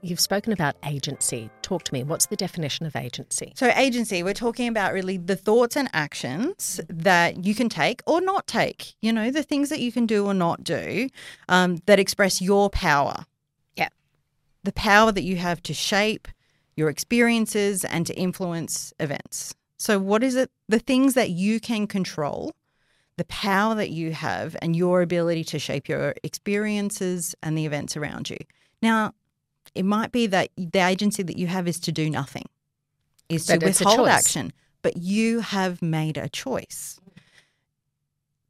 You've spoken about agency. Talk to me. What's the definition of agency? So agency, we're talking about really the thoughts and actions that you can take or not take, you know, the things that you can do or not do that express your power. Yeah. The power that you have to shape your experiences and to influence events. So what is it? The things that you can control, the power that you have and your ability to shape your experiences and the events around you. Now, it might be that the agency that you have is to do nothing, is to withhold action, but you have made a choice.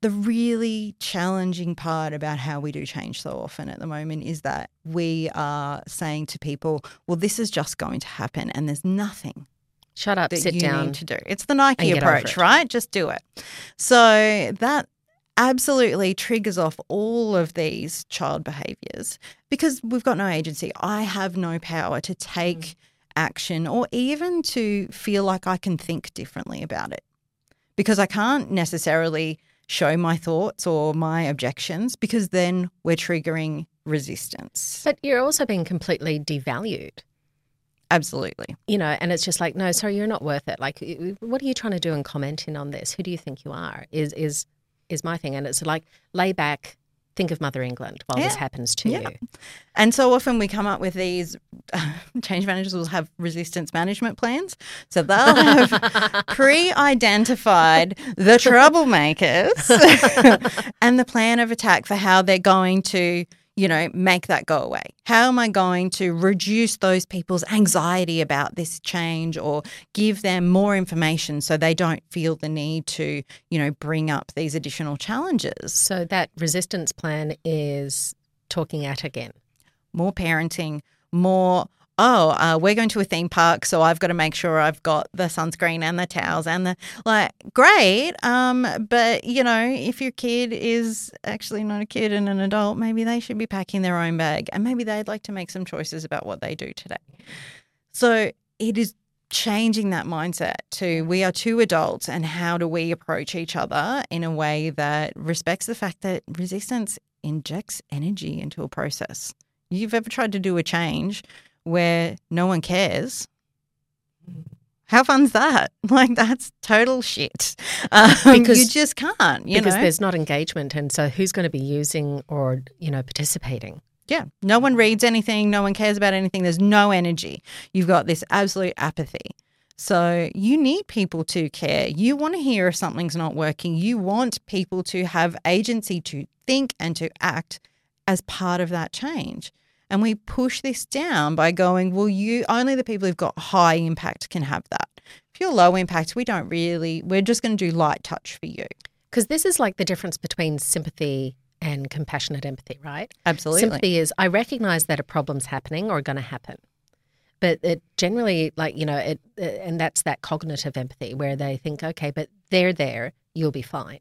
The really challenging part about how we do change so often at the moment is that we are saying to people, well, this is just going to happen and there's nothing. Shut up, sit down. Need to do. It's the Nike approach, right? Just do it. So that absolutely triggers off all of these child behaviours because we've got no agency. I have no power to take action or even to feel like I can think differently about it because I can't necessarily show my thoughts or my objections because then we're triggering resistance. But you're also being completely devalued. Absolutely. You know, and it's just like, no, sorry, you're not worth it. Like, what are you trying to do in commenting on this? Who do you think you are is my thing. And it's like, lay back, think of Mother England while this happens to you. And so often we come up with these, change managers will have resistance management plans. So they'll have pre-identified the troublemakers and the plan of attack for how they're going to, you know, make that go away. How am I going to reduce those people's anxiety about this change or give them more information so they don't feel the need to, you know, bring up these additional challenges? So that resistance plan is talking at again. More parenting, more, we're going to a theme park, so I've got to make sure I've got the sunscreen and the towels and the, like, great. But, you know, if your kid is actually not a kid and an adult, maybe they should be packing their own bag and maybe they'd like to make some choices about what they do today. So it is changing that mindset to we are two adults and how do we approach each other in a way that respects the fact that resistance injects energy into a process. You've ever tried to do a change where no one cares, how fun's that? Like, that's total shit. Because you just can't, because there's not engagement. And so who's going to be using or, you know, participating? Yeah. No one reads anything. No one cares about anything. There's no energy. You've got this absolute apathy. So you need people to care. You want to hear if something's not working. You want people to have agency to think and to act as part of that change. And we push this down by going, well, only the people who've got high impact can have that. If you're low impact, we're just going to do light touch for you. Because this is like the difference between sympathy and compassionate empathy, right? Absolutely. Sympathy is, I recognize that a problem's happening or going to happen. But it generally, like, you know, and that's that cognitive empathy where they think, okay, but they're there, you'll be fine.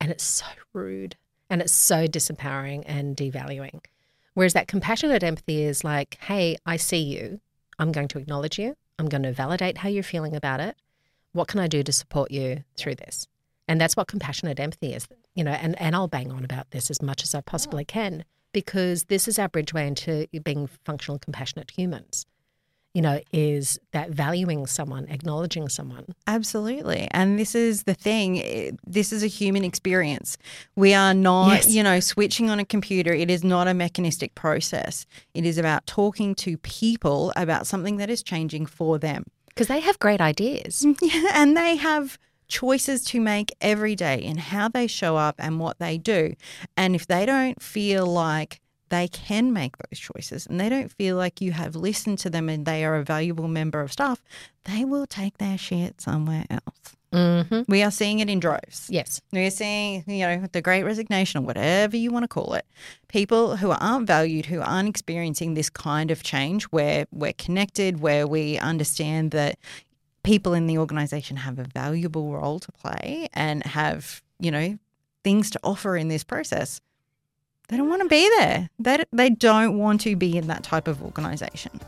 And it's so rude and it's so disempowering and devaluing. Whereas that compassionate empathy is like, hey, I see you. I'm going to acknowledge you. I'm going to validate how you're feeling about it. What can I do to support you through this? And that's what compassionate empathy is, you know, and I'll bang on about this as much as I possibly can because this is our bridgeway into being functional, compassionate humans, you know, is that valuing someone, acknowledging someone. Absolutely. And this is the thing. This is a human experience. We are not, switching on a computer. It is not a mechanistic process. It is about talking to people about something that is changing for them. Because they have great ideas. And they have choices to make every day in how they show up and what they do. And if they don't feel like they can make those choices and they don't feel like you have listened to them and they are a valuable member of staff, they will take their shit somewhere else. Mm-hmm. We are seeing it in droves. Yes. We are seeing, the Great Resignation or whatever you want to call it. People who aren't valued, who aren't experiencing this kind of change where we're connected, where we understand that people in the organisation have a valuable role to play and have, things to offer in this process. They don't want to be there. They don't want to be in that type of organisation.